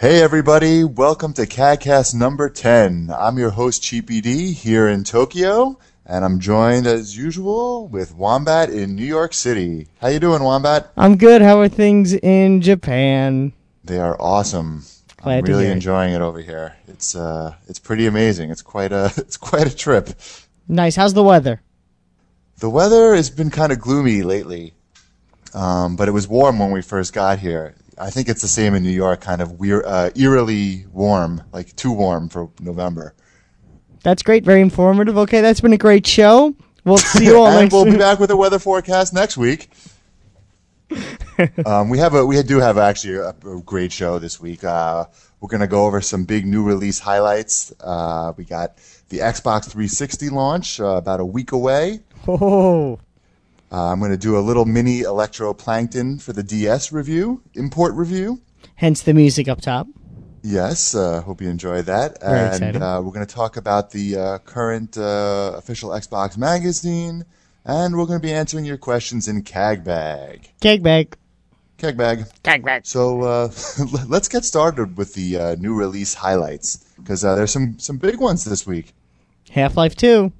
Hey everybody, welcome to CADCAST number 10. I'm your host CheapyD here in Tokyo, and I'm joined as usual with Wombat in New York City. How you doing, Wombat? I'm good. How are things in Japan? They are awesome. Glad I'm really enjoying it over here. It's pretty amazing. It's quite a trip. Nice. How's the weather? The weather has been kind of gloomy lately, but it was warm when we first got here. I think it's the same in New York, kind of eerily warm, like too warm for November. That's great. Very informative. Okay, that's been a great show. We'll see you all and next we'll week. We'll be back with a weather forecast next week. We do have actually a great show this week. We're going to go over some big new release highlights. We got the Xbox 360 launch about a week away. Oh, I'm going to do a little mini Electroplankton for the DS review, import review. Hence the music up top. Yes, hope you enjoy that. Very exciting. We're going to talk about the current official Xbox magazine, and we're going to be answering your questions in CAGBag. CAGBag. CAGBag. CAGBag. So let's get started with the new release highlights, because there's some big ones this week. Half-Life 2.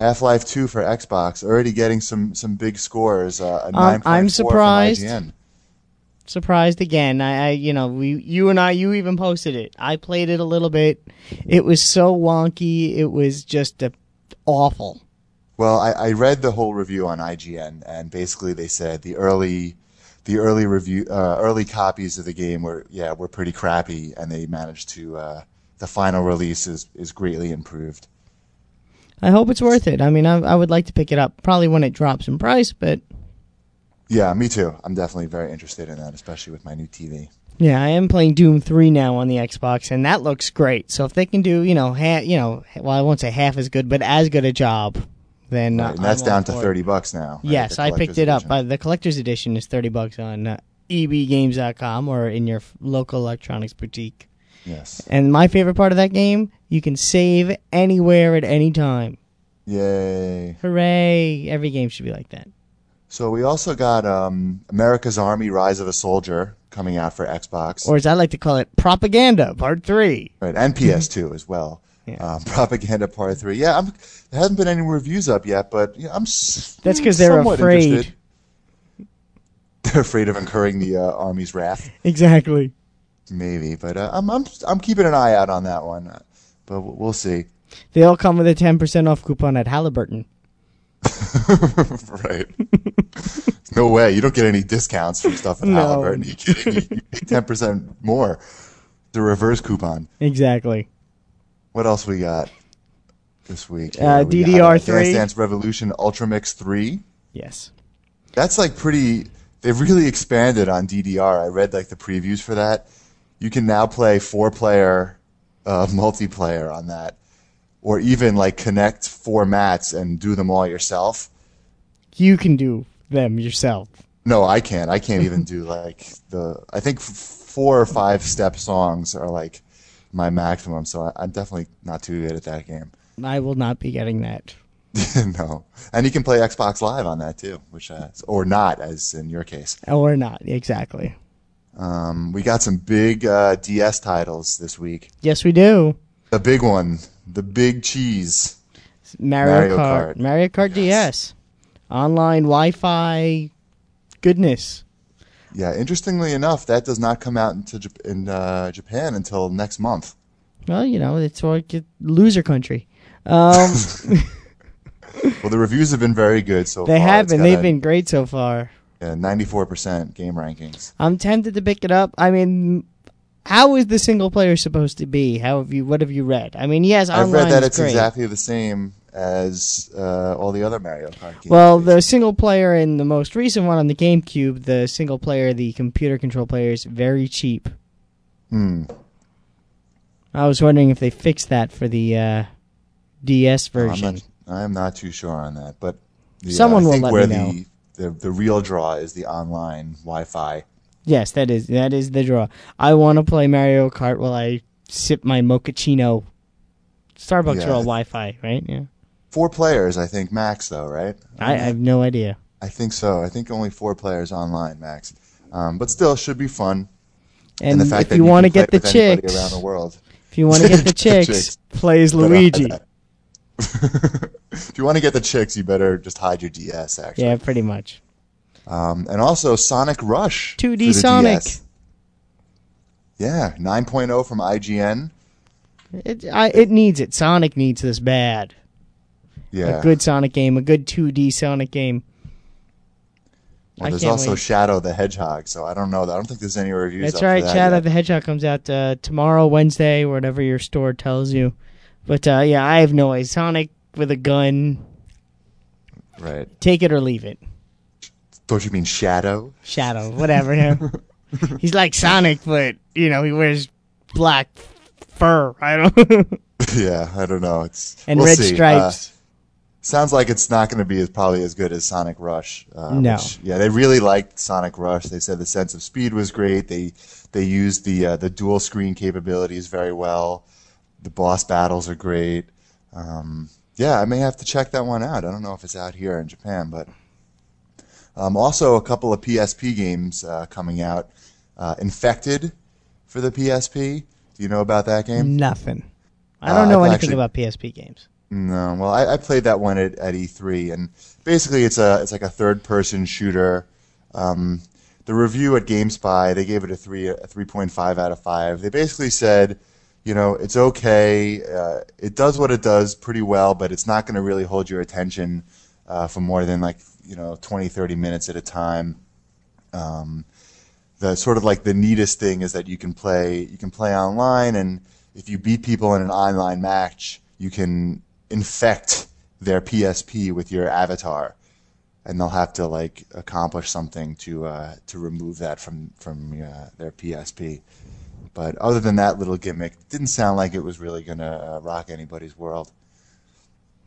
Half-Life 2 for Xbox, already getting some big scores. A 9.4 I'm surprised. From IGN. Surprised again. I you know, you even posted it. I played it a little bit. It was so wonky. It was just awful. Well, I read the whole review on IGN, and basically they said the early copies of the game were pretty crappy, and they managed to the final release is greatly improved. I hope it's worth it. I mean, I would like to pick it up probably when it drops in price, but... Yeah, me too. I'm definitely very interested in that, especially with my new TV. Yeah, I am playing Doom 3 now on the Xbox, and that looks great. So if they can do, I won't say half as good, but as good a job, then... Right, and that's down to $30 now. Right? Yes, I picked it up. The collector's edition is $30 on ebgames.com or in your local electronics boutique. Yes. And my favorite part of that game, you can save anywhere at any time. Yay. Hooray. Every game should be like that. So we also got America's Army: Rise of a Soldier coming out for Xbox. Or as I like to call it, Propaganda Part 3. Right, and PS2 as well. Yeah. Propaganda Part 3. Yeah, there hasn't been any reviews up yet, but yeah, that's because they're afraid. Interested. They're afraid of incurring the Army's wrath. Exactly. Maybe, but I'm keeping an eye out on that one, but we'll see. They all come with a 10% off coupon at Halliburton. Right. No way. You don't get any discounts from stuff at Halliburton. You get 10% more. The reverse coupon. Exactly. What else we got this week? We DDR3. Dance Revolution Ultra Mix 3. Yes. That's like pretty... They've really expanded on DDR. I read like the previews for that. You can now play 4-player multiplayer on that, or even like connect 4 mats and do them all yourself. You can do them yourself. No, I can't. I can't even do like I think 4 or 5 step songs are like my maximum. So I'm definitely not too good at that game. I will not be getting that. No, and you can play Xbox Live on that too, which or not, as in your case. Or not, exactly. We got some big DS titles this week. Yes, we do. The big one. The big cheese. Mario Kart. Mario Kart DS. Online Wi-Fi goodness. Yeah, interestingly enough, that does not come out in Japan until next month. Well, it's like loser country. Well, the reviews have been very good so far. They have been. They've been great so far. Yeah, 94% game rankings. I'm tempted to pick it up. I mean, how is the single player supposed to be? What have you read? I mean, yes, online is great. I've read that it's exactly the same as all the other Mario Kart games. Well, the single player in the most recent one on the GameCube, the single player, the computer control player, is very cheap. Hmm. I was wondering if they fixed that for the DS version. I'm not too sure on that, but someone will let me know. The real draw is the online Wi-Fi. Yes, that is the draw. I want to play Mario Kart while I sip my mochaccino. Starbucks are all Wi-Fi, right? Yeah. 4 players, I think, max, though, right? I have no idea. I think so. I think only 4 players online max, but still should be fun. And the fact if you want to get the chicks around the world, if you want to get the chicks, plays Luigi. If you want to get the chicks, you better just hide your DS. Actually, yeah, pretty much. And also Sonic Rush, 2D Sonic. DS. Yeah, 9.0 from IGN. It needs it. Sonic needs this bad. Yeah, a good Sonic game, a good 2D Sonic game. Well, there's also Shadow the Hedgehog, so I don't know. I don't think there's any reviews. That's right. Shadow the Hedgehog comes out tomorrow, Wednesday, whatever your store tells you. But yeah, I have no idea. Sonic with a gun. Right. Take it or leave it. Don't you mean Shadow? Shadow, whatever. No. He's like Sonic, but you know he wears black fur. I don't. Yeah, I don't know. It's and we'll red see. Stripes. Sounds like it's not going to be probably as good as Sonic Rush. No. Which, yeah, they really liked Sonic Rush. They said the sense of speed was great. They used the dual screen capabilities very well. The boss battles are great. Yeah, I may have to check that one out. I don't know if it's out here in Japan, but also a couple of PSP games coming out. Infected for the PSP. Do you know about that game? Nothing. I don't know anything about PSP games. No, well, I played that one at E3, and basically it's like a third-person shooter. The review at GameSpy, they gave it a 3.5 out of 5. They basically said, you know, it's okay, it does what it does pretty well, but it's not going to really hold your attention for more than, like, you know, 20, 30 minutes at a time. The sort of, like, the neatest thing is that you can play online, and if you beat people in an online match, you can infect their PSP with your avatar, and they'll have to like accomplish something to remove that from their PSP. But other than that little gimmick, didn't sound like it was really gonna rock anybody's world.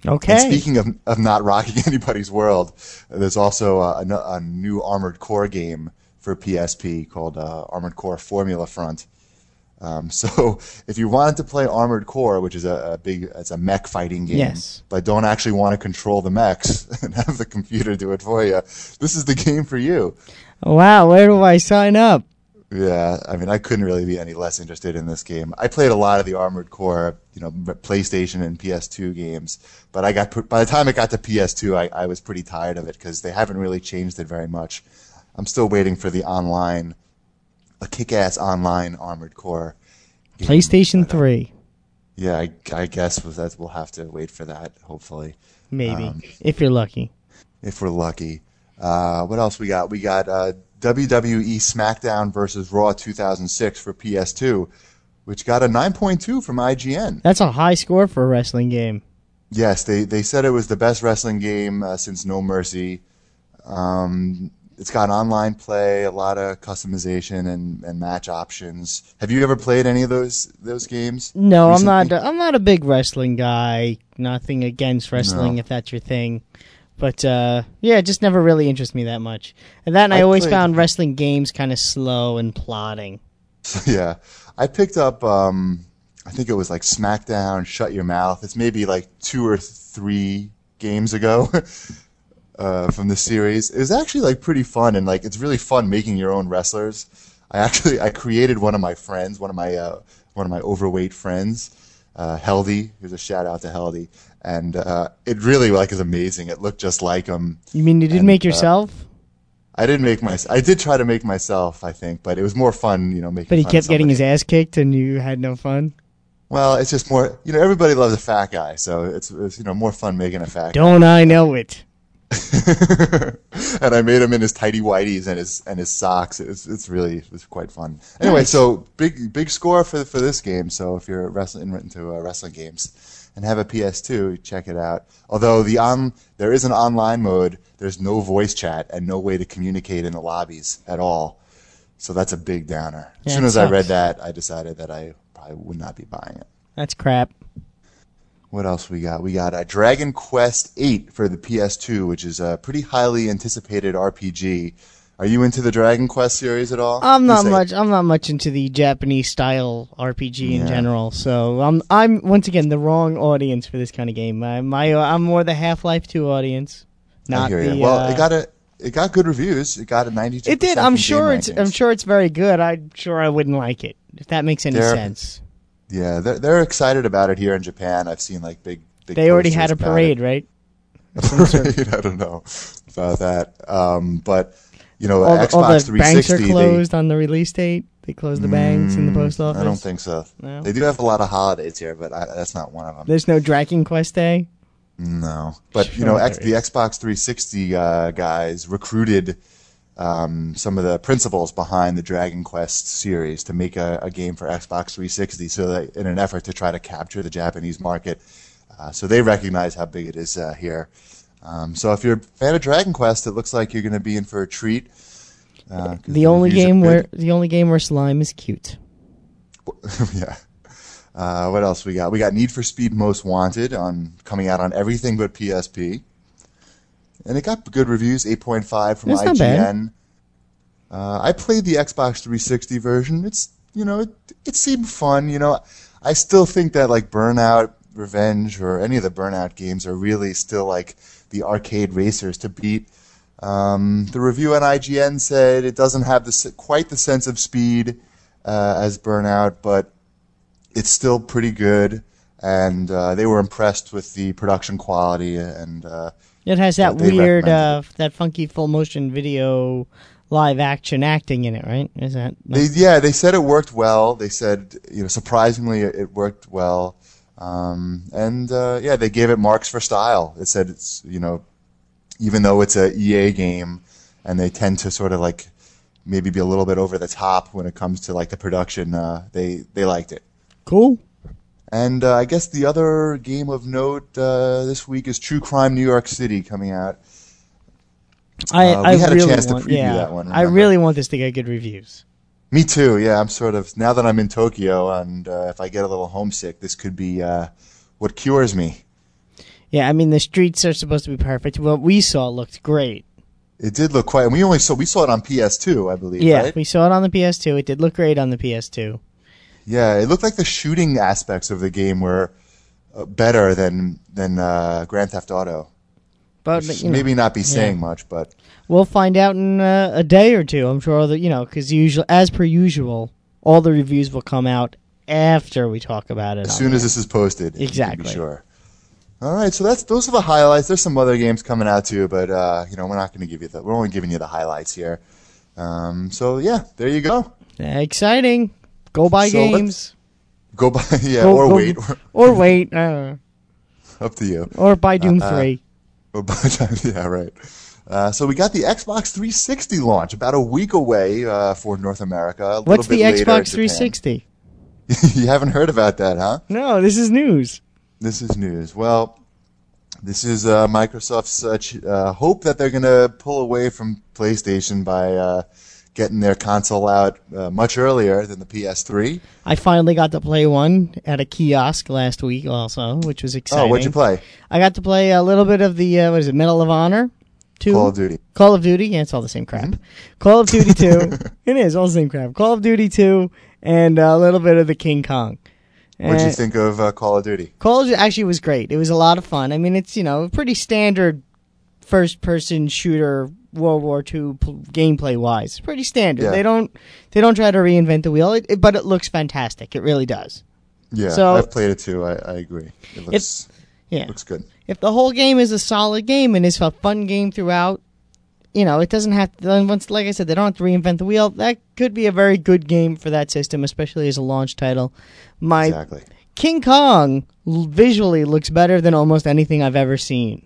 Okay. And speaking of not rocking anybody's world, there's also a new Armored Core game for PSP called Armored Core Formula Front. So if you wanted to play Armored Core, which is it's a mech fighting game, yes, but don't actually want to control the mechs and have the computer do it for you, this is the game for you. Wow, where do I sign up? Yeah, I mean, I couldn't really be any less interested in this game. I played a lot of the Armored Core, you know, PlayStation and PS2 games, but by the time it got to PS2, I was pretty tired of it because they haven't really changed it very much. I'm still waiting for the online a kick-ass online Armored Core game. PlayStation 3. Yeah, I guess that we'll have to wait for that, hopefully. Maybe, if you're lucky. If we're lucky. What else we got? We got WWE SmackDown vs. Raw 2006 for PS2, which got a 9.2 from IGN. That's a high score for a wrestling game. Yes, they said it was the best wrestling game since No Mercy. It's got online play, a lot of customization and match options. Have you ever played any of those games? No, recently? I'm not a big wrestling guy. Nothing against wrestling if that's your thing. But yeah, it just never really interests me that much. And that I always found wrestling games kind of slow and plodding. Yeah. I picked up I think it was like SmackDown, Shut Your Mouth. It's maybe like 2 or 3 games ago. From the series. It was actually like pretty fun, and like it's really fun making your own wrestlers. I created one of my friends, one of my overweight friends, Heldy. Here's a shout out to Heldy, and it really like is amazing. It looked just like him. You mean you didn't make yourself? I didn't make myself. I did try to make myself, I think, but it was more fun, you know, making. But he kept getting his ass kicked, and you had no fun. Well, it's just more, you know, everybody loves a fat guy, so it's you know more fun making a fat guy. Don't I know it? And I made him in his tighty whities and his socks. It's quite fun. Anyway, nice. So big score for this game. So if you're into wrestling games and have a PS2, check it out. Although there is an online mode, there's no voice chat and no way to communicate in the lobbies at all. So that's a big downer. Yeah, as soon as I read that, I decided that I probably would not be buying it. That's crap. What else we got? We got Dragon Quest VIII for the PS2, which is a pretty highly anticipated RPG. Are you into the Dragon Quest series at all? I'm not much into the Japanese style RPG in general. So I'm once again the wrong audience for this kind of game. I'm more the Half-Life 2 audience. Not I hear you. Well, it got a It got good reviews. It got a 92%. It did. I'm sure it's very good. I'm sure I wouldn't like it, if that makes any sense. Yeah, they're excited about it here in Japan. I've seen like big. They already had a parade, right? A parade. I don't know about that. But you know, all Xbox 360. Banks are closed on the release date. They closed the banks and the post office. I don't think so. No? They do have a lot of holidays here, but that's not one of them. There's no Dragon Quest Day. No, but sure, you know, the Xbox 360 guys recruited some of the principals behind the Dragon Quest series to make a game for Xbox 360, so that in an effort to try to capture the Japanese market. So they recognize how big it is here. So if you're a fan of Dragon Quest, it looks like you're going to be in for a treat. The only game where slime is cute. Yeah. What else we got? We got Need for Speed Most Wanted coming out on everything but PSP. And it got good reviews, 8.5 from IGN. I played the Xbox 360 version. It's, you know, it seemed fun, you know. I still think that like Burnout Revenge or any of the Burnout games are really still like the arcade racers to beat. The review on IGN said it doesn't have quite the sense of speed as Burnout, but it's still pretty good, and they were impressed with the production quality. And it has that weird, that funky full motion video, live action acting in it, right? Is that? Nice? They said it worked well. They said, you know, surprisingly, it worked well. They gave it marks for style. It said it's, you know, even though it's a EA game, and they tend to sort of like maybe be a little bit over the top when it comes to like the production, they liked it. Cool. And I guess the other game of note this week is True Crime New York City coming out. We had a chance to preview that one. Remember? I really want this to get good reviews. Me too, yeah. I'm sort of, now that I'm in Tokyo and if I get a little homesick, this could be what cures me. Yeah, I mean, the streets are supposed to be perfect. What we saw looked great. It did look quite, and we saw it on PS2, I believe, yeah, right? We saw it on the PS2. It did look great on the PS2. Yeah, it looked like the shooting aspects of the game were better than Grand Theft Auto. But maybe not be saying much, but we'll find out in a day or two. I'm sure that, you know, because as per usual, all the reviews will come out after we talk about it. As soon as this is posted, exactly. To be sure. All right, so those are the highlights. There's some other games coming out too, but you know, we're not going to give you that. We're only giving you the highlights here. So yeah, there you go. Exciting. Go buy games. Go buy, or wait. Or wait. I don't know. Up to you. Or buy Doom 3. Or buy, yeah, right. So we got the Xbox 360 launch about a week away for North America. What's the Xbox 360? You haven't heard about that, huh? No, this is news. Well, this is Microsoft's hope that they're going to pull away from PlayStation by getting their console out much earlier than the PS3. I finally got to play one at a kiosk last week also, which was exciting. Oh, what'd you play? I got to play a little bit of the, Medal of Honor 2? Call of Duty. Yeah, it's all the same crap. Mm-hmm. Call of Duty 2. It is all the same crap. Call of Duty 2 and a little bit of the King Kong. What'd you think of Call of Duty? Call of Duty actually was great. It was a lot of fun. I mean, it's, you know, a pretty standard first-person shooter World War II gameplay-wise. Pretty standard. Yeah. They don't try to reinvent the wheel, but it looks fantastic. It really does. Yeah, so, I've played it too. I agree. It looks good. If the whole game is a solid game and it's a fun game throughout, you know, it doesn't have to, like I said, they don't have to reinvent the wheel. That could be a very good game for that system, especially as a launch title. Exactly. King Kong visually looks better than almost anything I've ever seen.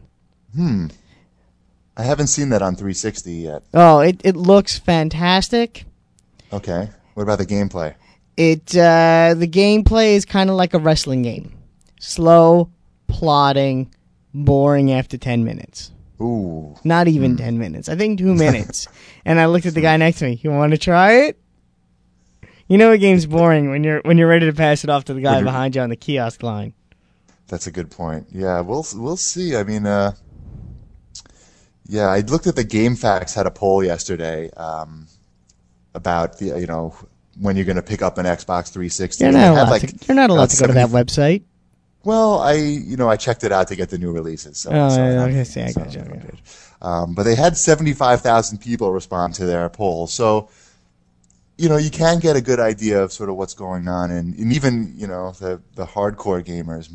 I haven't seen that on 360 yet. Oh, it looks fantastic. Okay. What about the gameplay? The gameplay is kind of like a wrestling game. Slow, plodding, boring after 10 minutes. Ooh. Not even 10 minutes. I think 2 minutes. And I looked at the guy next to me. You want to try it? You know a game's boring when you're ready to pass it off to the guy behind you on the kiosk line. That's a good point. Yeah, we'll see. I mean, yeah, I looked at the GameFAQs had a poll yesterday about the, you know, when you're going to pick up an Xbox 360. You're not allowed to go to that website. Well, I checked it out to get the new releases. So, I got you. But they had 75,000 people respond to their poll. So, you can get a good idea of sort of what's going on. And even, the hardcore gamer's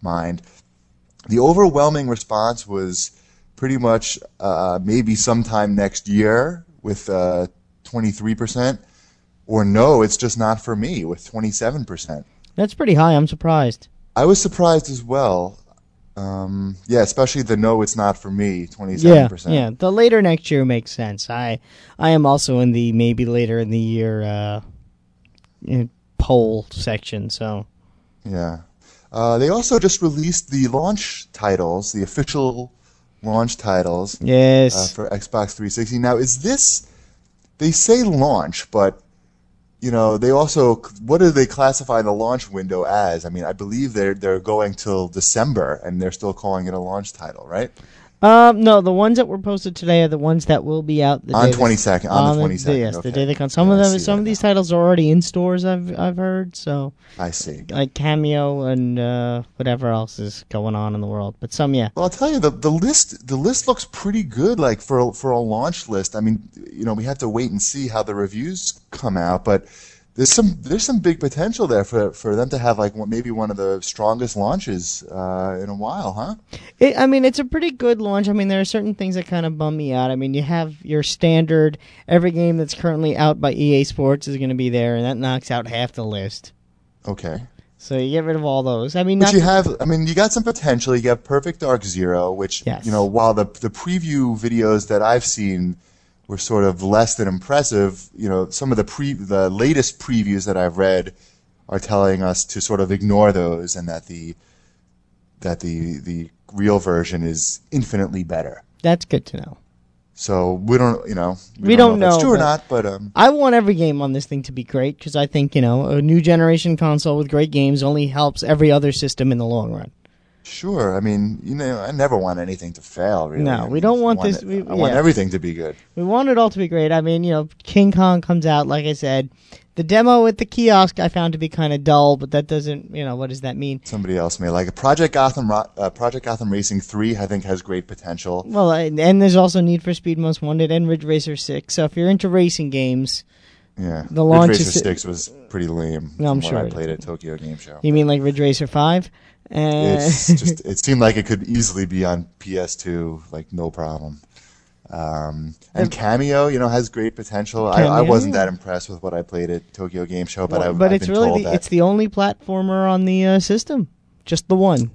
mind. The overwhelming response was pretty much maybe sometime next year with 23%. Or no, it's just not for me with 27%. That's pretty high. I'm surprised. I was surprised as well. Especially the no, it's not for me, 27%. Yeah, the later next year makes sense. I am also in the maybe later in the year poll section, so. Yeah. They also just released the launch titles, the official launch titles. Yes. For Xbox 360. Now, is this, they say launch, but... they also, what do they classify the launch window as? I mean, I believe they're going till December, and they're still calling it a launch title, right? No, the ones that were posted today are the ones that will be out the on the 22nd. Yes, okay. The day they come. Some of these titles are already in stores. I've heard so. I see. Like Cameo and whatever else is going on in the world, but some yeah. Well, I'll tell you the list looks pretty good. Like for a launch list, I mean, we have to wait and see how the reviews come out, but there's some big potential there for them to have like maybe one of the strongest launches in a while, huh? It's a pretty good launch. I mean, there are certain things that kind of bum me out. I mean, you have your standard, every game that's currently out by EA Sports is going to be there, and that knocks out half the list. Okay. So you get rid of all those. I mean, but you got some potential. You got Perfect Dark Zero, which, yes. While the preview videos that I've seen were sort of less than impressive. Some of the latest previews that I've read are telling us to sort of ignore those, and that the real version is infinitely better. That's good to know. So we don't, we don't know if it's true or not. But I want every game on this thing to be great because I think a new generation console with great games only helps every other system in the long run. Sure. I mean, I never want anything to fail, really. No, we don't want this. I want everything to be good. We want it all to be great. I mean, King Kong comes out, like I said. The demo at the kiosk I found to be kind of dull, but that doesn't, what does that mean? Somebody else may like it. Project Gotham Racing 3, I think, has great potential. Well, and there's also Need for Speed Most Wanted and Ridge Racer 6. So if you're into racing games... Yeah, the launch Ridge Racer 6 was pretty lame. No, I'm sure I played at Tokyo Game Show. You mean like Ridge Racer 5? It seemed like it could easily be on PS2, like no problem. And Cameo, has great potential. I wasn't that impressed with what I played at Tokyo Game Show, it's the only platformer on the system, just the one.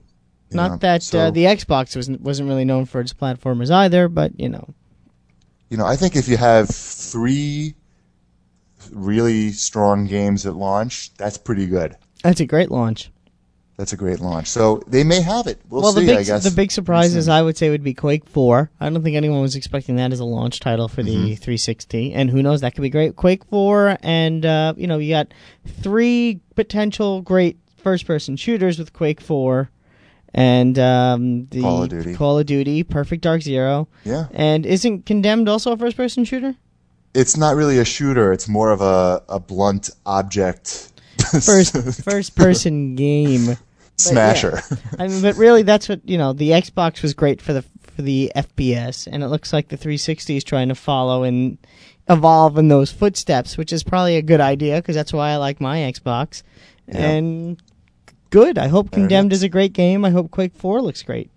The Xbox wasn't really known for its platformers either, but I think if you have three really strong games at launch, that's pretty good. That's a great launch. So they may have it. We'll see, I guess. The big surprises, I would say, would be Quake 4. I don't think anyone was expecting that as a launch title for the 360. And who knows, that could be great. Quake 4 and, you got three potential great first-person shooters with Quake 4 and the Call of Duty, Perfect Dark Zero. Yeah. And isn't Condemned also a first-person shooter? It's not really a shooter. It's more of a blunt object first-person game. But smasher. Yeah. But really, that's what the Xbox was great for the FPS, and it looks like the 360 is trying to follow and evolve in those footsteps, which is probably a good idea because that's why I like my Xbox. Yeah. And good. I hope Condemned is a great game. I hope Quake 4 looks great.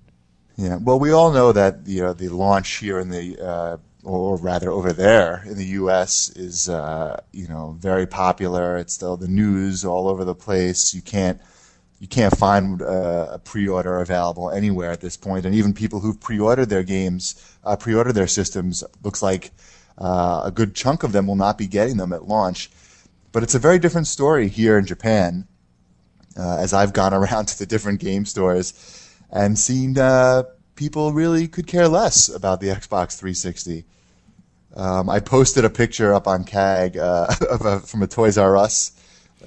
Yeah. Well, we all know that the launch here in the or rather over there in the U.S. is very popular. It's still the news all over the place. You can't find a pre-order available anywhere at this point. And even people who've pre-ordered their games, pre-ordered their systems, looks like a good chunk of them will not be getting them at launch. But it's a very different story here in Japan. As I've gone around to the different game stores and seen people really could care less about the Xbox 360. I posted a picture up on CAG from a Toys R Us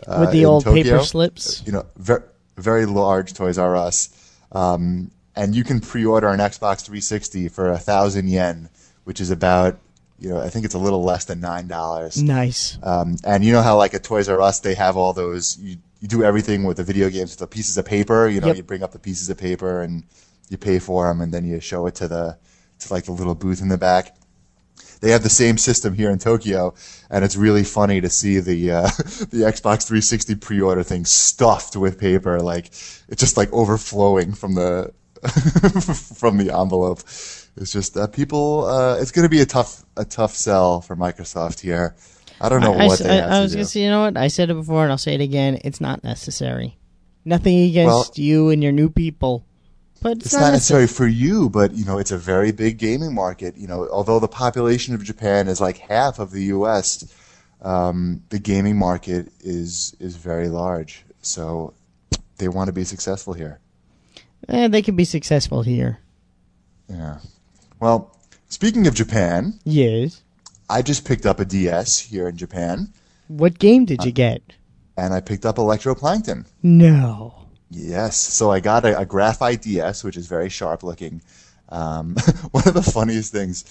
with the old Tokyo. Paper slips. Very, very large Toys R Us. And you can pre-order an Xbox 360 for 1,000 yen, which is about, I think it's a little less than $9. Nice. And you know how like at Toys R Us they have all those, you do everything with the video games with the pieces of paper. You know, you bring up the pieces of paper and you pay for them, and then you show it to the like the little booth in the back. They have the same system here in Tokyo, and it's really funny to see the Xbox 360 pre-order thing stuffed with paper, like it's just like overflowing from the from the envelope. It's just people. It's going to be a tough sell for Microsoft here. I don't know what they have to do. I was going to say, you know what? I said it before, and I'll say it again. It's not necessary. Nothing against you and your new people. But it's not necessary for you, but you know, it's a very big gaming market. You know, although the population of Japan is like half of the U.S., the gaming market is very large. So they want to be successful here. They can be successful here. Yeah. Well, speaking of Japan, yes, I just picked up a DS here in Japan. What game did you get? And I picked up Electroplankton. No. Yes, so I got a graphite DS, which is very sharp looking. One of the funniest things,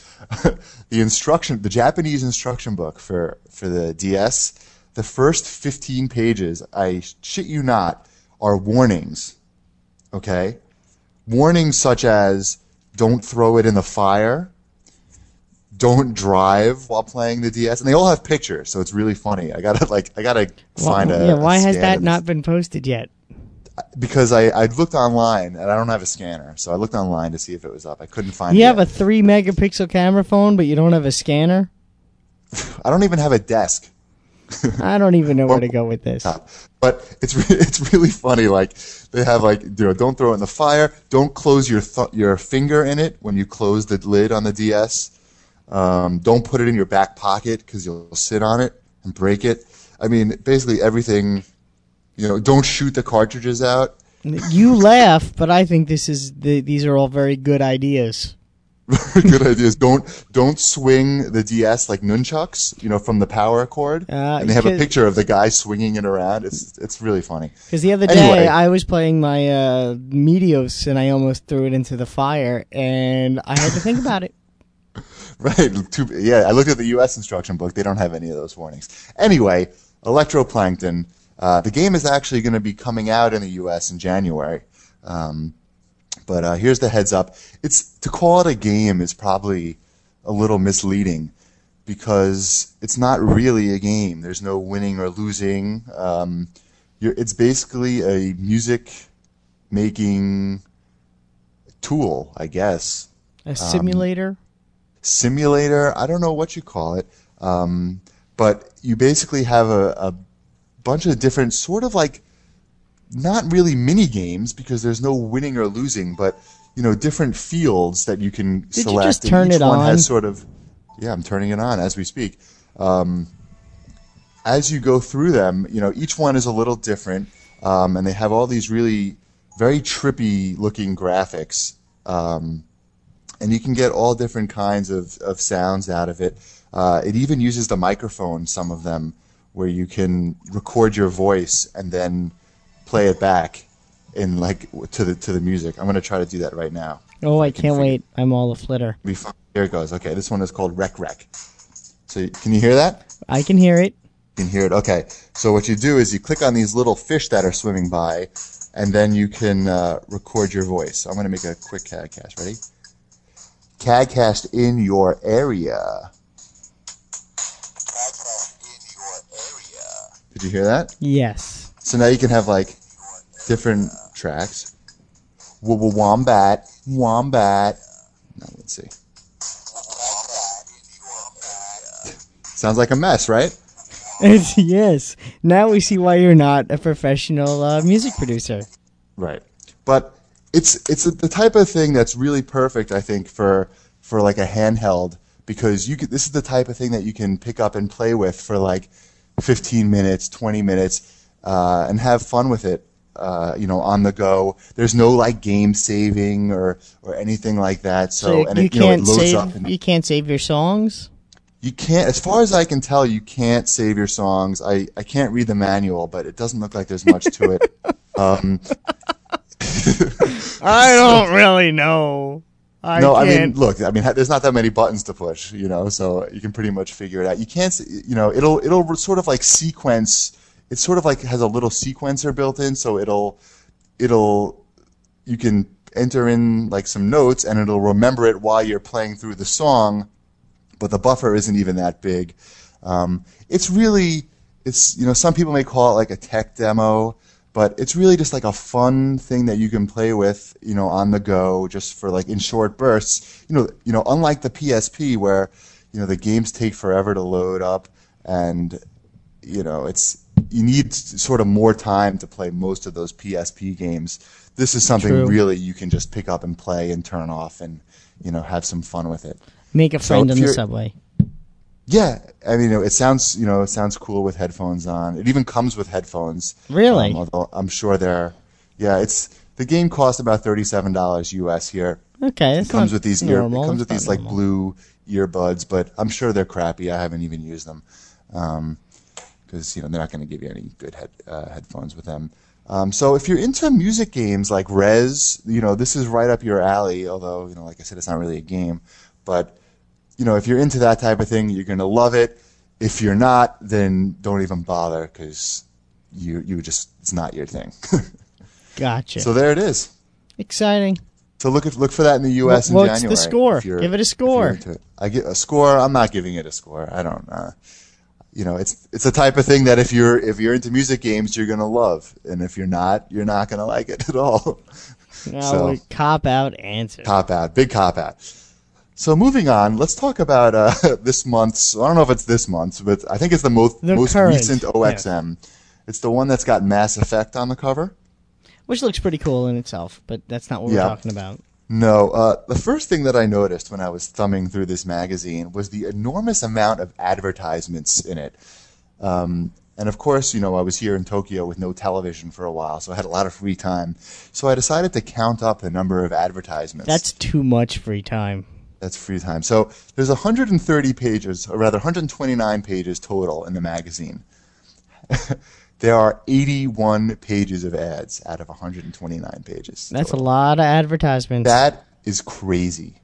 the Japanese instruction book for the DS, the first 15 pages, I shit you not, are warnings. Okay? Warnings such as don't throw it in the fire, don't drive while playing the DS, and they all have pictures, so it's really funny. I gotta find a. Yeah, why has that not been posted yet? Because I'd looked online, and I don't have a scanner, so I looked online to see if it was up. I couldn't find it. You have a 3-megapixel camera phone, but you don't have a scanner? I don't even have a desk. I don't even know where to go with this. But it's really funny. Like they have like, you know, don't throw it in the fire. Don't close your finger in it when you close the lid on the DS. Don't put it in your back pocket because you'll sit on it and break it. I mean, basically everything. You know, don't shoot the cartridges out. You laugh, but I think these are all very good ideas. Good ideas. Don't swing the DS like nunchucks, you know, from the power cord. And they have a picture of the guy swinging it around. It's really funny. Because the other day I was playing my Meteos and I almost threw it into the fire, and I had to think about it. Right. Yeah, I looked at the U.S. instruction book. They don't have any of those warnings. Anyway, Electroplankton. The game is actually going to be coming out in the U.S. in January, but here's the heads up. To call it a game is probably a little misleading because it's not really a game. There's no winning or losing. It's basically a music-making tool, I guess. A simulator? Simulator. I don't know what you call it, but you basically have a bunch of different sort of like not really mini games because there's no winning or losing, but you know, different fields that you can select. You just turn and each it one on? Has sort of, yeah, I'm turning it on as we speak. As you go through them, you know, each one is a little different, and they have all these really very trippy looking graphics, and you can get all different kinds of sounds out of it. It even uses the microphone, some of them, where you can record your voice and then play it back in like to the music. I'm gonna try to do that right now. Oh, I can't wait! I'm all a flitter. Here it goes. Okay, this one is called Rec. So can you hear that? I can hear it. You can hear it. Okay. So what you do is you click on these little fish that are swimming by, and then you can record your voice. So I'm gonna make a quick CADCAST. Ready? CADCAST in your area. Did you hear that? Yes. So now you can have like different tracks. Wombat. Now let's see. Sounds like a mess, right? Yes. Now we see why you're not a professional music producer. Right. But it's the type of thing that's really perfect, I think, for like a handheld, because this is the type of thing that you can pick up and play with for like 15 minutes, 20 minutes, and have fun with it, you know, on the go. There's no like game saving or anything like that. So and it loads up. You can't save your songs? You can't, as far as I can tell, you can't save your songs. I can't read the manual, but it doesn't look like there's much to it. I don't really know. I mean, look. I mean, there's not that many buttons to push, you know, so you can pretty much figure it out. You can't, you know, it'll sort of like sequence It's sort of like has a little sequencer built in, so it'll you can enter in like some notes and it'll remember it while you're playing through the song, but the buffer isn't even that big. It's you know, some people may call it like a tech demo, but it's really just like a fun thing that you can play with, you know, on the go, just for like in short bursts. You know, unlike the PSP where, you know, the games take forever to load up, and you know, you need sort of more time to play most of those PSP games. This is something really you can just pick up and play and turn off and, you know, have some fun with it. Make a friend on the subway. Yeah. I mean, it sounds cool with headphones on. It even comes with headphones. Really? Although I'm sure the game cost about $37 US here. Okay. It comes with these like blue earbuds, but I'm sure they're crappy. I haven't even used them. Because you know, they're not going to give you any good headphones with them. So if you're into music games like Rez, you know, this is right up your alley. Although, you know, like I said, it's not really a game. But, you know, if you're into that type of thing, you're going to love it. If you're not, then don't even bother, because it's not your thing. Gotcha. So there it is. Exciting. So look for that in the U.S. in January. What's the score? Give it a score. I get a score. I'm not giving it a score. I don't know. You know, it's a type of thing that if you're into music games, you're gonna love, and if you're not gonna like it at all. No, cop out answer. Cop out, big cop out. So moving on, let's talk about this month's. I don't know if it's this month's, but I think it's the most recent OXM. Yeah. It's the one that's got Mass Effect on the cover, which looks pretty cool in itself. But that's not what we're talking about. No, the first thing that I noticed when I was thumbing through this magazine was the enormous amount of advertisements in it. And of course, you know, I was here in Tokyo with no television for a while, so I had a lot of free time. So I decided to count up the number of advertisements. That's too much free time. That's free time. So there's 130 pages, or rather 129 pages total in the magazine. There are 81 pages of ads out of 129 pages. That's a lot of advertisements. That is crazy.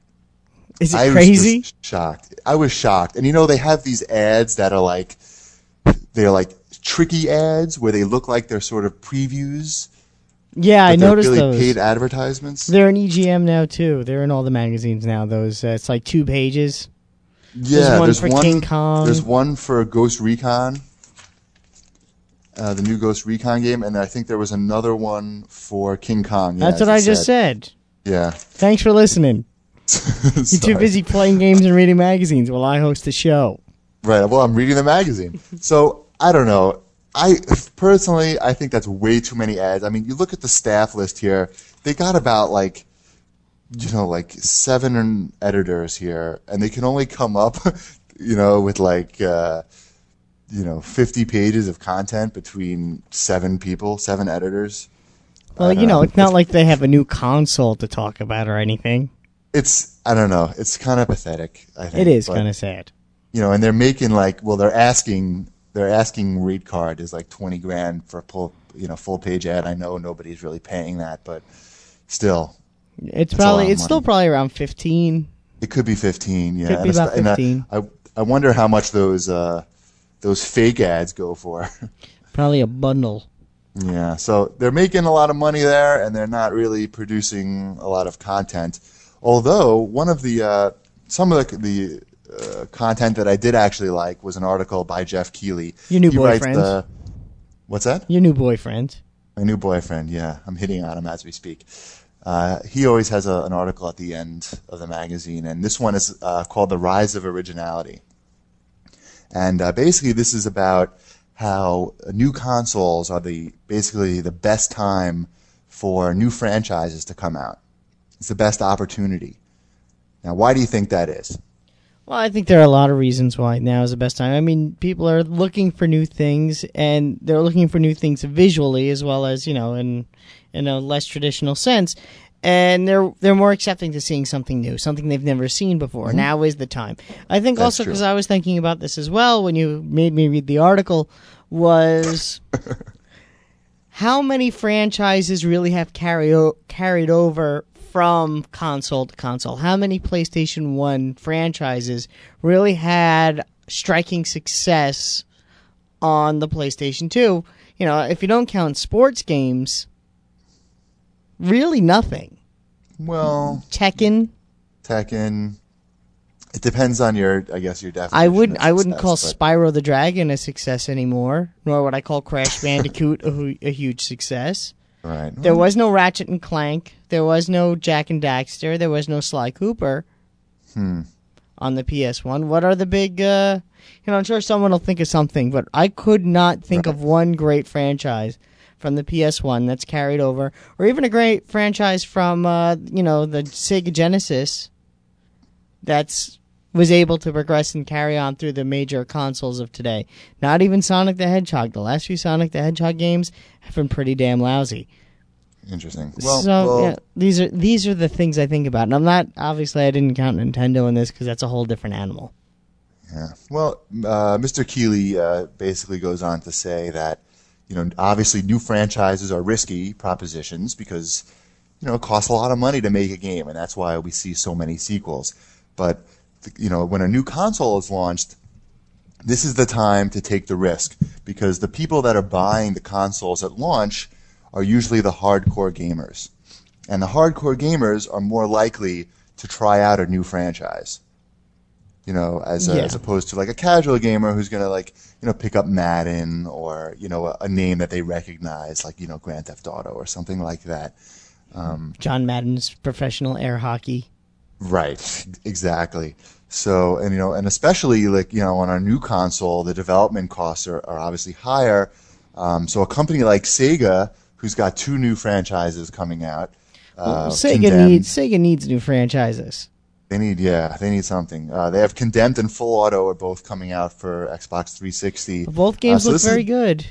Is it crazy? I was just shocked. I was shocked. And you know, they have these ads that are like, they're like tricky ads where they look like they're sort of previews. Yeah, I noticed really those. Paid advertisements. They're in EGM now too. They're in all the magazines now. Those it's like 2 pages. Yeah, there's one for King Kong. There's one for Ghost Recon. The new Ghost Recon game, and I think there was another one for King Kong. Yeah, that's what I just said. Yeah. Thanks for listening. You're too busy playing games and reading magazines while I host the show. Right. Well, I'm reading the magazine. So, I don't know. I think that's way too many ads. I mean, you look at the staff list here. They got about, like, you know, like 7 editors here, and they can only come up, you know, with, like... you know, 50 pages of content between 7 people, 7 editors. Well, you know, it's not like they have a new console to talk about or anything. It's, I don't know, it's kind of pathetic, I think. It is kind of sad. You know, and they're making like, well, their asking rate card is like $20,000 for a full page ad. I know nobody's really paying that, but still. It's still probably around 15. It could be 15, yeah. Could be about 15. I wonder how much those fake ads go for. Probably a bundle. Yeah, so they're making a lot of money there, and they're not really producing a lot of content. Although some of the content that I did actually like was an article by Jeff Keighley. Your new boyfriend. What's that? Your new boyfriend. My new boyfriend. Yeah, I'm hitting on him as we speak. He always has an article at the end of the magazine, and this one is called "The Rise of Originality." And basically, this is about how new consoles are basically the best time for new franchises to come out. It's the best opportunity. Now, why do you think that is? Well, I think there are a lot of reasons why now is the best time. I mean, people are looking for new things, and they're looking for new things visually as well as, you know, in a less traditional sense. And they're more accepting to seeing something new, something they've never seen before. Mm-hmm. Now is the time. I think that's also because I was thinking about this as well when you made me read the article was how many franchises really have carried over from console to console? How many PlayStation 1 franchises really had striking success on the PlayStation 2. You know, if you don't count sports games, really nothing. Well, Tekken. It depends on your, I guess, your definition. I wouldn't call Spyro the Dragon a success anymore, nor would I call Crash Bandicoot a huge success. Right. There was no Ratchet and Clank. There was no Jack and Daxter. There was no Sly Cooper on the PS1. What are the big, I'm sure someone will think of something, but I could not think of one great franchise from the PS1 that's carried over, or even a great franchise from, the Sega Genesis was able to progress and carry on through the major consoles of today. Not even Sonic the Hedgehog. The last few Sonic the Hedgehog games have been pretty damn lousy. Interesting. Well, these are the things I think about. And I'm not, obviously, I didn't count Nintendo in this because that's a whole different animal. Yeah. Well, Mr. Keighley basically goes on to say that, obviously new franchises are risky propositions because, it costs a lot of money to make a game, and that's why we see so many sequels. But, when a new console is launched, this is the time to take the risk because the people that are buying the consoles at launch are usually the hardcore gamers. And the hardcore gamers are more likely to try out a new franchise, as opposed to like a casual gamer who's going to pick up Madden or, a name that they recognize, like, Grand Theft Auto or something like that. John Madden's professional air hockey. Right, exactly. So, and especially on our new console, the development costs are obviously higher. So a company like Sega, who's got two new franchises coming out, Sega needs new franchises. They need something. They have Condemned and Full Auto are both coming out for Xbox 360. Both games look very good.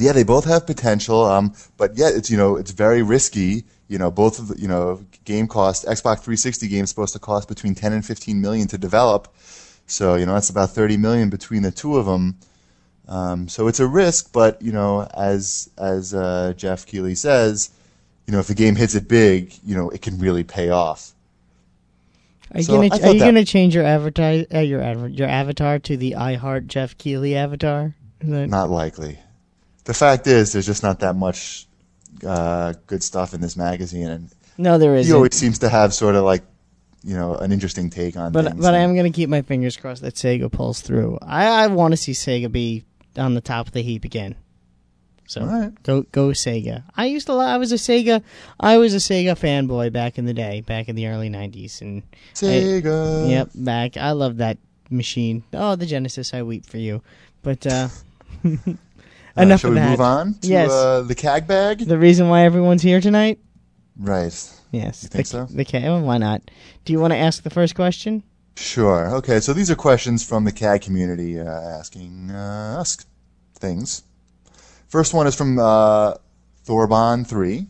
Yeah, they both have potential. But it's it's very risky. Both of the, game cost, Xbox 360 games supposed to cost between 10 and 15 million to develop. So, that's about 30 million between the two of them. So it's a risk, but, as Jeff Keighley says, if the game hits it big, it can really pay off. Are you going to change your your avatar to the I Heart Jeff Keighley avatar? Not likely. The fact is, there's just not that much good stuff in this magazine, and no, there isn't. He always seems to have sort of an interesting take on things. But I am going to keep my fingers crossed that Sega pulls through. I want to see Sega be on the top of the heap again. So go Sega. I was a Sega fanboy back in the day, back in the early 90s, and Sega. I loved that machine. Oh, the Genesis, I weep for you, but. Enough of that. Shall we move on to the CAG bag? The reason why everyone's here tonight? Right. Yes. You think so? The CAG, why not? Do you want to ask the first question? Sure. Okay, so these are questions from the CAG community asking us things. First one is from Thorbon3.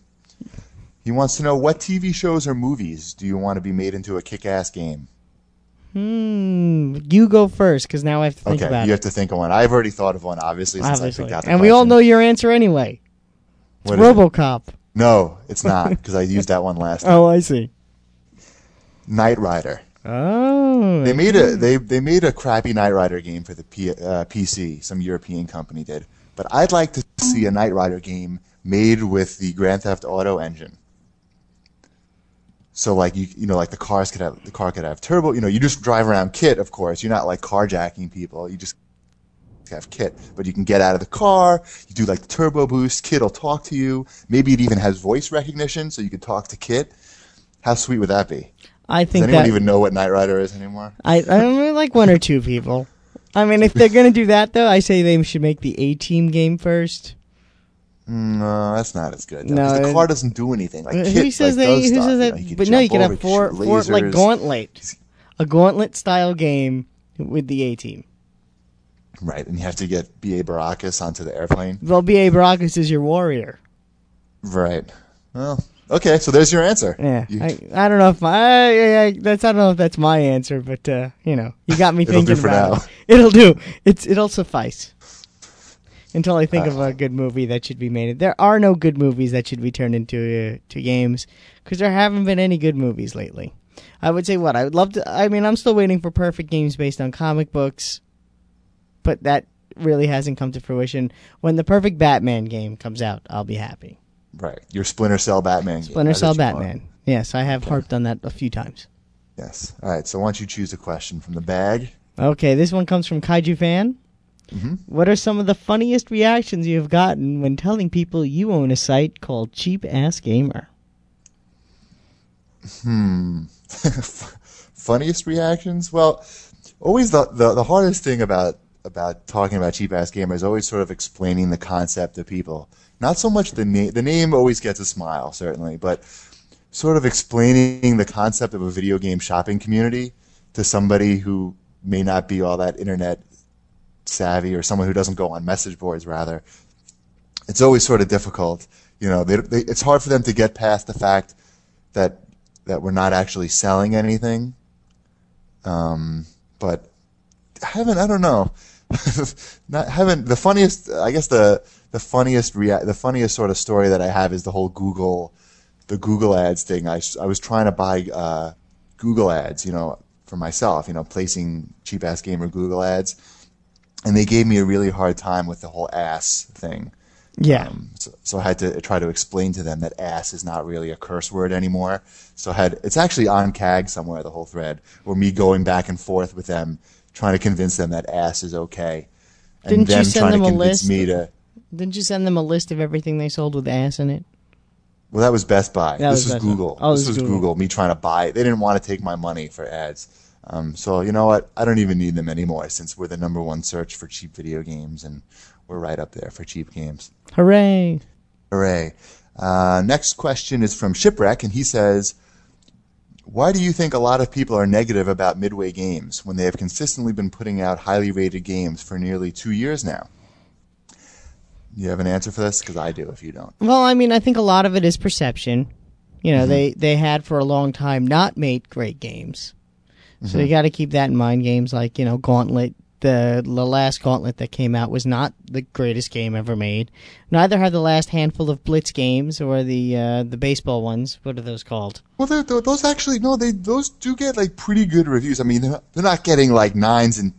He wants to know, what TV shows or movies do you want to be made into a kick-ass game? You go first, because now I have to think about it. Okay, you have to think of one. I've already thought of one, obviously. Since I picked out the question. We all know your answer anyway. It's RoboCop. No, it's not, because I used that one last time. Oh, I see. Knight Rider. Oh. They made a crappy Knight Rider game for the PC, some European company did. But I'd like to see a Knight Rider game made with the Grand Theft Auto engine. So the cars could have turbo. You just drive around kit. Of course, you're not carjacking people. You just have kit, but you can get out of the car. You do the turbo boost. Kit will talk to you. Maybe it even has voice recognition, so you could talk to Kit. How sweet would that be? Does anyone even know what Knight Rider is anymore? I only like one or two people. I mean, if they're gonna do that though, I say they should make the A-Team game first. No, that's not as good. No, the car doesn't do anything. Who says that? But no, you can have four Gauntlet. A Gauntlet-style game with the A-Team. Right, and you have to get B.A. Baracus onto the airplane. Well, B.A. Baracus is your warrior. Right. Well, okay, so there's your answer. Yeah. I don't know if that's my answer, but, you got me thinking about it. It'll do. It'll suffice. Until I think of a good movie that should be made. There are no good movies that should be turned into to games because there haven't been any good movies lately. I would say what? I would love to. I mean, I'm still waiting for perfect games based on comic books, but that really hasn't come to fruition. When the perfect Batman game comes out, I'll be happy. Right. Your Splinter Cell Batman game. Splinter Cell Batman. Yes, I have harped on that a few times. Yes. All right, so why don't you choose a question from the bag? Okay, this one comes from Kaiju Fan. Mm-hmm. What are some of the funniest reactions you have gotten when telling people you own a site called Cheap Ass Gamer? Funniest reactions? Well, always the hardest thing about talking about Cheap Ass Gamer is always sort of explaining the concept to people. Not so much the name. The name always gets a smile, certainly, but sort of explaining the concept of a video game shopping community to somebody who may not be all that internet savvy, or someone who doesn't go on message boards, rather. It's always sort of difficult. You know, it's hard for them to get past the fact that we're not actually selling anything. But I don't know. The funniest sort of story that I have is the whole Google ads thing. I was trying to buy Google ads, you know, for myself, you know, placing Cheap Ass Gamer Google ads. And they gave me a really hard time with the whole ass thing. Yeah. So I had to try to explain to them that ass is not really a curse word anymore. So it's actually on CAG somewhere, the whole thread, or me going back and forth with them, trying to convince them that ass is okay. And didn't them you send them a list? Didn't you send them a list of everything they sold with ass in it? Well, that was Best Buy. This was Google. Oh, this was Google, me trying to buy it. They didn't want to take my money for ads. So you know what? I don't even need them anymore, since we're the number one search for cheap video games, and we're right up there for cheap games. Hooray! Hooray! Next question is from Shipwreck, and he says, "Why do you think a lot of people are negative about Midway Games when they have consistently been putting out highly rated games for nearly 2 years now?" You have an answer for this? Because I do. If you don't, well, I mean, I think a lot of it is perception. You know, they had for a long time not made great games. So you got to keep that in mind. Games like, you know, Gauntlet, the last Gauntlet that came out was not the greatest game ever made. Neither had the last handful of Blitz games or the baseball ones. What are those called? Well, those actually those do get like pretty good reviews. I mean, they're not getting like nines and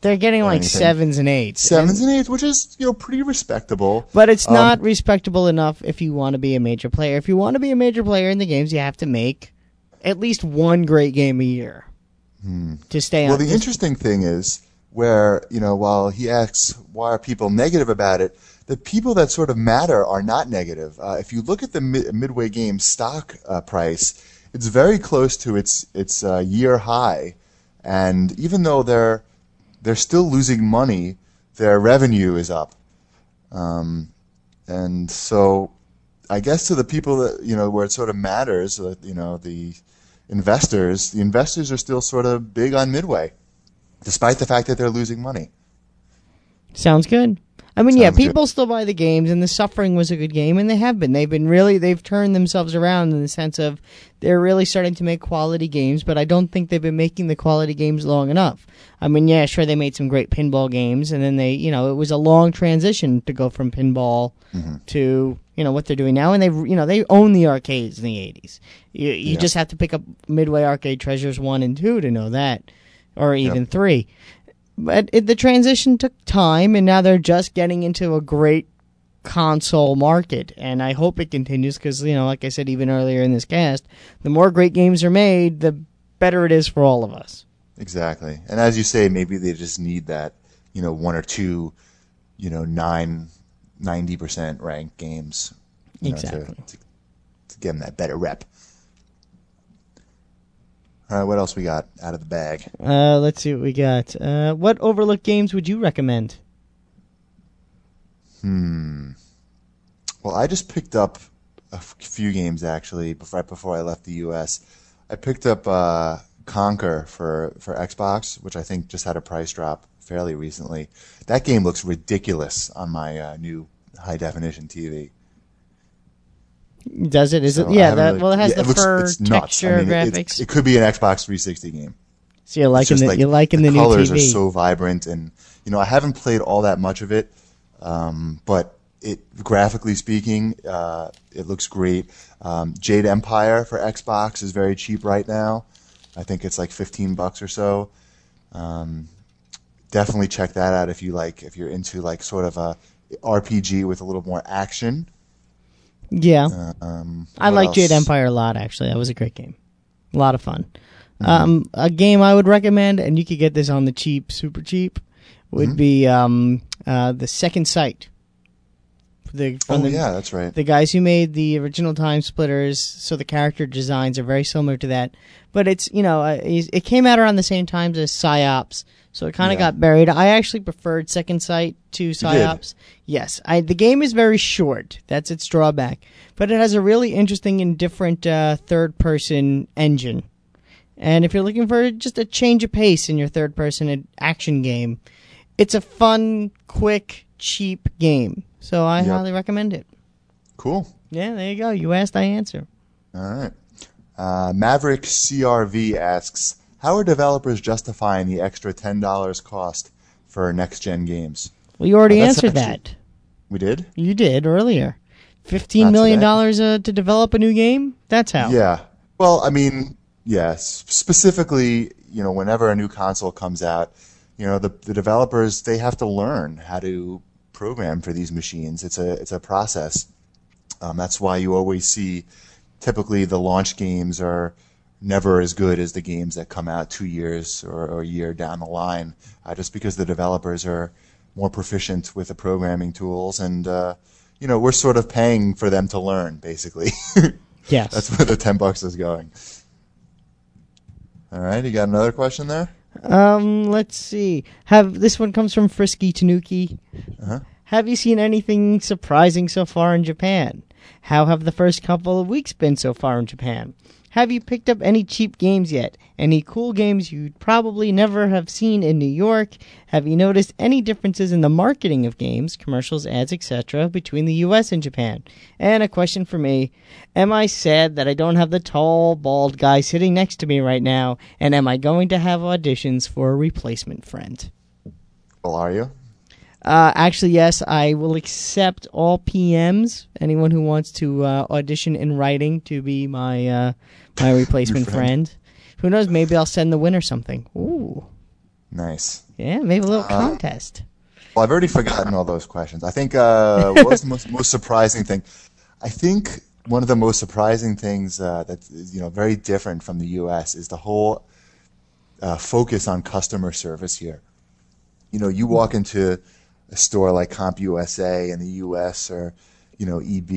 they're getting like sevens and eights. Which is pretty respectable. But it's not respectable enough if you want to be a major player. If you want to be a major player in the games, you have to make at least one great game a year. To stay on. Well, the interesting thing is where, while he asks why are people negative about it, the people that sort of matter are not negative. If you look at the Midway Games stock price, it's very close to its year high, and even though they're still losing money, their revenue is up, and so I guess to the people that where it sort of matters, the investors are still sort of big on Midway, despite the fact that they're losing money. Sounds good. I mean, people still buy the games, and The Suffering was a good game, and they have been. They've turned themselves around in the sense of they're really starting to make quality games, but I don't think they've been making the quality games long enough. I mean, yeah, sure, they made some great pinball games, and then it was a long transition to go from pinball to what they're doing now, and they own the arcades in the 80s. You just have to pick up Midway Arcade Treasures 1 and 2 to know that, or even 3. But the transition took time, and now they're just getting into a great console market, and I hope it continues because, like I said even earlier in this cast, the more great games are made, the better it is for all of us. Exactly. And as you say, maybe they just need that, one or two, 90% ranked games to give them that better rep. All right, what else we got out of the bag? Let's see what we got. What overlooked games would you recommend? Well, I just picked up a few games, actually, right before I left the U.S. I picked up Conquer for Xbox, which I think just had a price drop fairly recently. That game looks ridiculous on my new high-definition TV. Does it? Is so it? Yeah. It has the fur texture graphics. It could be an Xbox 360 game. So you're liking the new TV. The colors are so vibrant, and I haven't played all that much of it, but it graphically speaking, it looks great. Jade Empire for Xbox is very cheap right now. I think it's like $15 or so. definitely check that out if you like, if you're into like sort of a RPG with a little more action. Yeah, I like Jade Empire a lot. Actually, that was a great game, a lot of fun. Mm-hmm. A game I would recommend, and you could get this on the cheap, super cheap, would mm-hmm. be the Second Sight. Yeah, that's right. The guys who made the original Time Splitters, so the character designs are very similar to that. But it's, you know, it came out around the same time as PsiOps, so it kind of got buried. I actually preferred Second Sight to PsiOps. Yes, the game is very short. That's its drawback. But it has a really interesting and different third-person engine. And if you're looking for just a change of pace in your third-person action game, it's a fun, quick, cheap game. So I highly recommend it. Cool. Yeah, there you go. You asked, I answer. All right. Maverick CRV asks, how are developers justifying the extra $10 cost for next-gen games? Well, you already answered that. We did? You did earlier. $15 million to develop a new game? That's how. Yeah. Well, I mean, yes. Specifically, you know, whenever a new console comes out, you know, the developers, they have to learn how to program for these machines. It's a process. That's why you always see typically the launch games are never as good as the games that come out 2 years or a year down the line, just because the developers are more proficient with the programming tools, and you know, we're sort of paying for them to learn, basically. Yes. That's where the $10 is going. All right, you got another question there? Let's see. This one comes from Frisky Tanuki. Uh-huh. Have you seen anything surprising so far in Japan? How have the first couple of weeks been so far in Japan? Have you picked up any cheap games yet? Any cool games you'd probably never have seen in New York? Have you noticed any differences in the marketing of games, commercials, ads, etc. between the U.S. and Japan? And a question for me, am I sad that I don't have the tall, bald guy sitting next to me right now? And am I going to have auditions for a replacement friend? Well, are you? Actually, yes, I will accept all PMs, anyone who wants to audition in writing to be my my replacement friend. Who knows, maybe I'll send the winner something. Ooh. Nice. Yeah, maybe a little contest. Well, I've already forgotten all those questions. I think, what was the most surprising thing? I think one of the most surprising things that's, you know, very different from the U.S. is the whole focus on customer service here. You know, you walk into a store like CompUSA in the U.S. or, you know, EB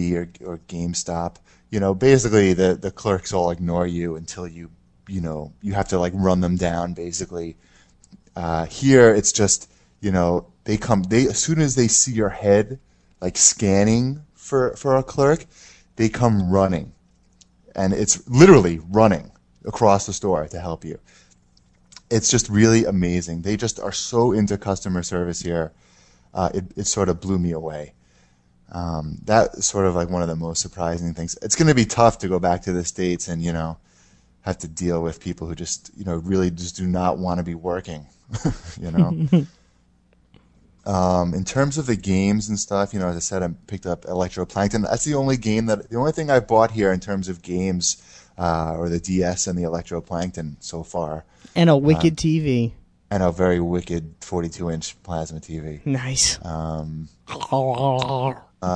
or GameStop, you know, basically the clerks all ignore you until you know, you have to like run them down basically. Here it's just, you know, they as soon as they see your head like scanning for a clerk, they come running, and it's literally running across the store to help you. It's just really amazing. They just are so into customer service here. It sort of blew me away. That's sort of like one of the most surprising things. It's going to be tough to go back to the States and, you know, have to deal with people who just, you know, really just do not want to be working, you know. In terms of the games and stuff, you know, as I said, I picked up Electroplankton. That's the only thing I bought here in terms of games, or the DS and the Electroplankton so far. And a wicked TV. And a very wicked 42-inch plasma TV. Nice.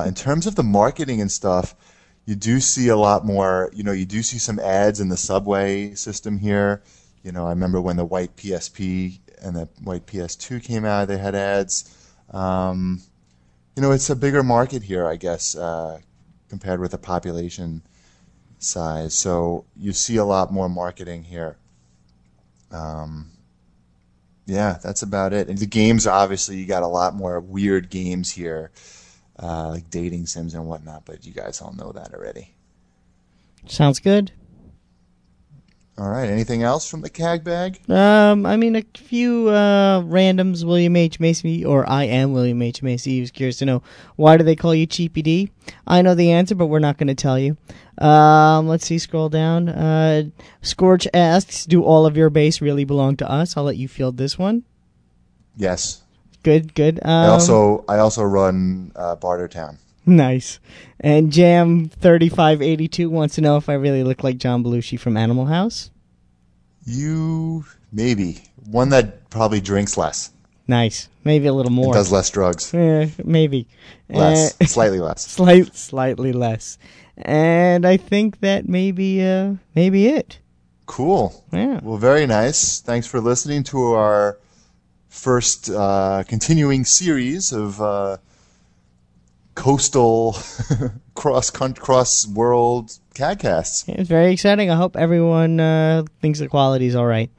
In terms of the marketing and stuff, you do see a lot more, you know, you do see some ads in the subway system here. You know, I remember when the white PSP and the white PS2 came out, they had ads. You know, it's a bigger market here, I guess, compared with the population size. So you see a lot more marketing here. Yeah, that's about it. And the games, obviously, you got a lot more weird games here, like dating sims and whatnot, but you guys all know that already. Sounds good. All right, anything else from the CAG bag? I mean, a few randoms. William H. Macy, or I am William H. Macy, who's curious to know, why do they call you CheapyD? I know the answer, but we're not going to tell you. Let's see, scroll down. Scorch asks, do all of your base really belong to us? I'll let you field this one. Yes. Good. I also run Bartertown. Nice. And Jam3582 wants to know if I really look like John Belushi from Animal House. You, maybe. One that probably drinks less. Nice. Maybe a little more. It does less drugs. Maybe. Less. Slightly less. Slightly less. And I think that may be it. Cool. Yeah. Well, very nice. Thanks for listening to our first continuing series of coastal cross-world CADcasts. It's very exciting. I hope everyone thinks the quality's all right.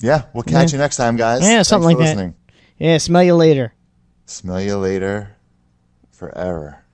Yeah. We'll catch you next time, guys. Yeah, something like that. Thanks for listening. Yeah, smell you later. Smell you later forever.